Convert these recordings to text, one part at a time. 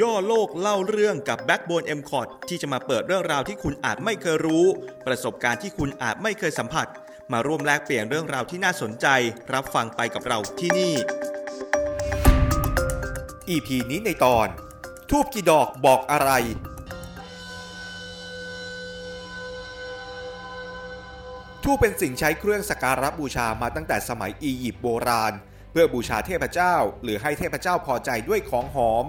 ย่อโลกเล่าเรื่องกับ Backbone MCOT ที่จะมาเปิดเรื่องราวที่คุณอาจไม่เคยรู้ประสบการณ์ที่คุณอาจไม่เคยสัมผัสมาร่วมแลกเปลี่ยนเรื่องราวที่น่าสนใจรับฟังไปกับเราที่นี่ EP นี้ในตอนทูบกี่ดอกบอกอะไรทูบเป็นสิ่งใช้เครื่องสักการะบูชามาตั้งแต่สมัยอียิปต์โบราณเพื่อบูชาเทพเจ้าหรือให้เทพเจ้าพอใจด้วยของหอม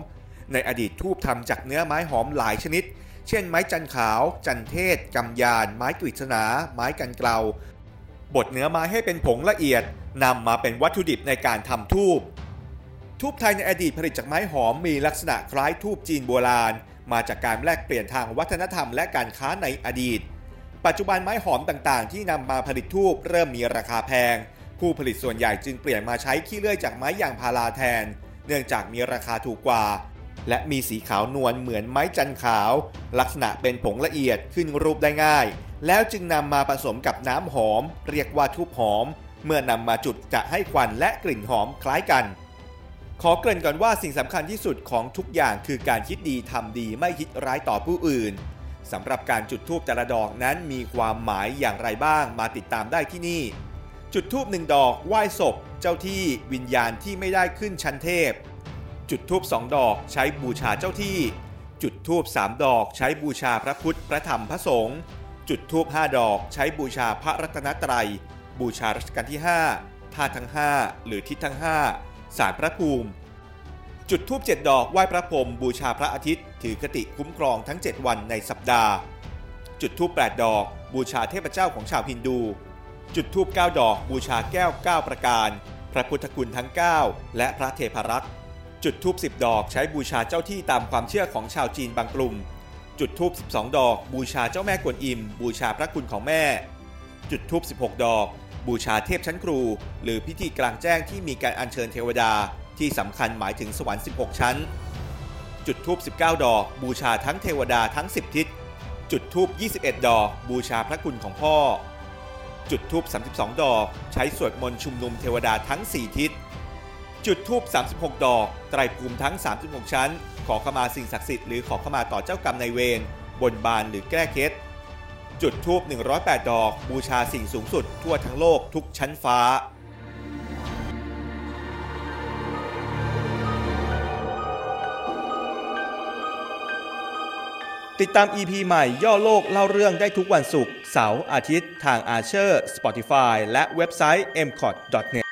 ในอดีตทูบทำจากเนื้อไม้หอมหลายชนิดเช่นไม้จันขาวจันเทศกำยานไม้กฤษณาไม้กันเกลาบดเนื้อไม้ให้เป็นผงละเอียดนำมาเป็นวัตถุดิบในการทำทูบทูบไทยในอดีตผลิตจากไม้หอมมีลักษณะคล้ายทูบจีนโบราณมาจากการแลกเปลี่ยนทางวัฒนธรรมและการค้าในอดีตปัจจุบันไม้หอมต่างๆที่นำมาผลิตทูบเริ่มมีราคาแพงผู้ผลิตส่วนใหญ่จึงเปลี่ยนมาใช้ขี้เลื่อยจากไม้ยางพาราแทนเนื่องจากมีราคาถูกกว่าและมีสีขาวนวลเหมือนไม้จันขาวลักษณะเป็นผงละเอียดขึ้นรูปได้ง่ายแล้วจึงนำมาผสมกับน้ำหอมเรียกว่าทูบหอมเมื่อนำมาจุดจะให้ควันและกลิ่นหอมคล้ายกันขอเกริ่นก่อนว่าสิ่งสำคัญที่สุดของทุกอย่างคือการคิดดีทำดีไม่คิดร้ายต่อผู้อื่นสำหรับการจุดธูปแต่ละดอกนั้นมีความหมายอย่างไรบ้างมาติดตามได้ที่นี่จุดธูป1ดอกไหว้ศพเจ้าที่วิญญาณที่ไม่ได้ขึ้นชั้นเทพจุดธูป2ดอกใช้บูชาเจ้าที่จุดธูป3ดอกใช้บูชาพระพุทธพระธรรมพระสงฆ์จุดธูป5ดอกใช้บูชาพระรัตนตรัยบูชารัชกาลที่5ธาตุทั้ง5หรือทิศทั้ง5ศาลพระภูมิจุดธูป7ดอกไหว้พระพรหมบูชาพระอาทิตย์ถือคติคุ้มครองทั้ง7วันในสัปดาห์จุดธูป8ดอกบูชาเทพเจ้าของชาวฮินดูจุดธูป9ดอกบูชาแก้ว9ประการพระพุทธคุณทั้ง9และพระเทพรัตน์จุดธูป10ดอกใช้บูชาเจ้าที่ตามความเชื่อของชาวจีนบางกลุ่มจุดธูป12ดอกบูชาเจ้าแม่กวนอิมบูชาพระคุณของแม่จุดธูป16ดอกบูชาเทพชั้นครูหรือพิธีกลางแจ้งที่มีการอัญเชิญเทวดาที่สำคัญหมายถึงสวรรค์16ชั้นจุดธูป19ดอกบูชาทั้งเทวดาทั้ง10ทิศจุดธูป21ดอกบูชาพระคุณของพ่อจุดธูป32ดอกใช้สวดมนต์ชุมนุมเทวดาทั้ง4ทิศจุดธูป36ดอกไตรภูมิทั้ง36ชั้นขอขมาสิ่งศักดิ์สิทธิ์หรือขอขมาต่อเจ้ากรรมนายเวรบนบานหรือแก้เคล็ดจุดธูป108ดอกบูชาสิ่งสูงสุดทั่วทั้งโลกทุกชั้นฟ้าติดตาม EP ใหม่ย่อโลกเล่าเรื่องได้ทุกวันศุกร์เสาร์อาทิตย์ทางอาเชอร์ Spotify และเว็บไซต์ mcot.net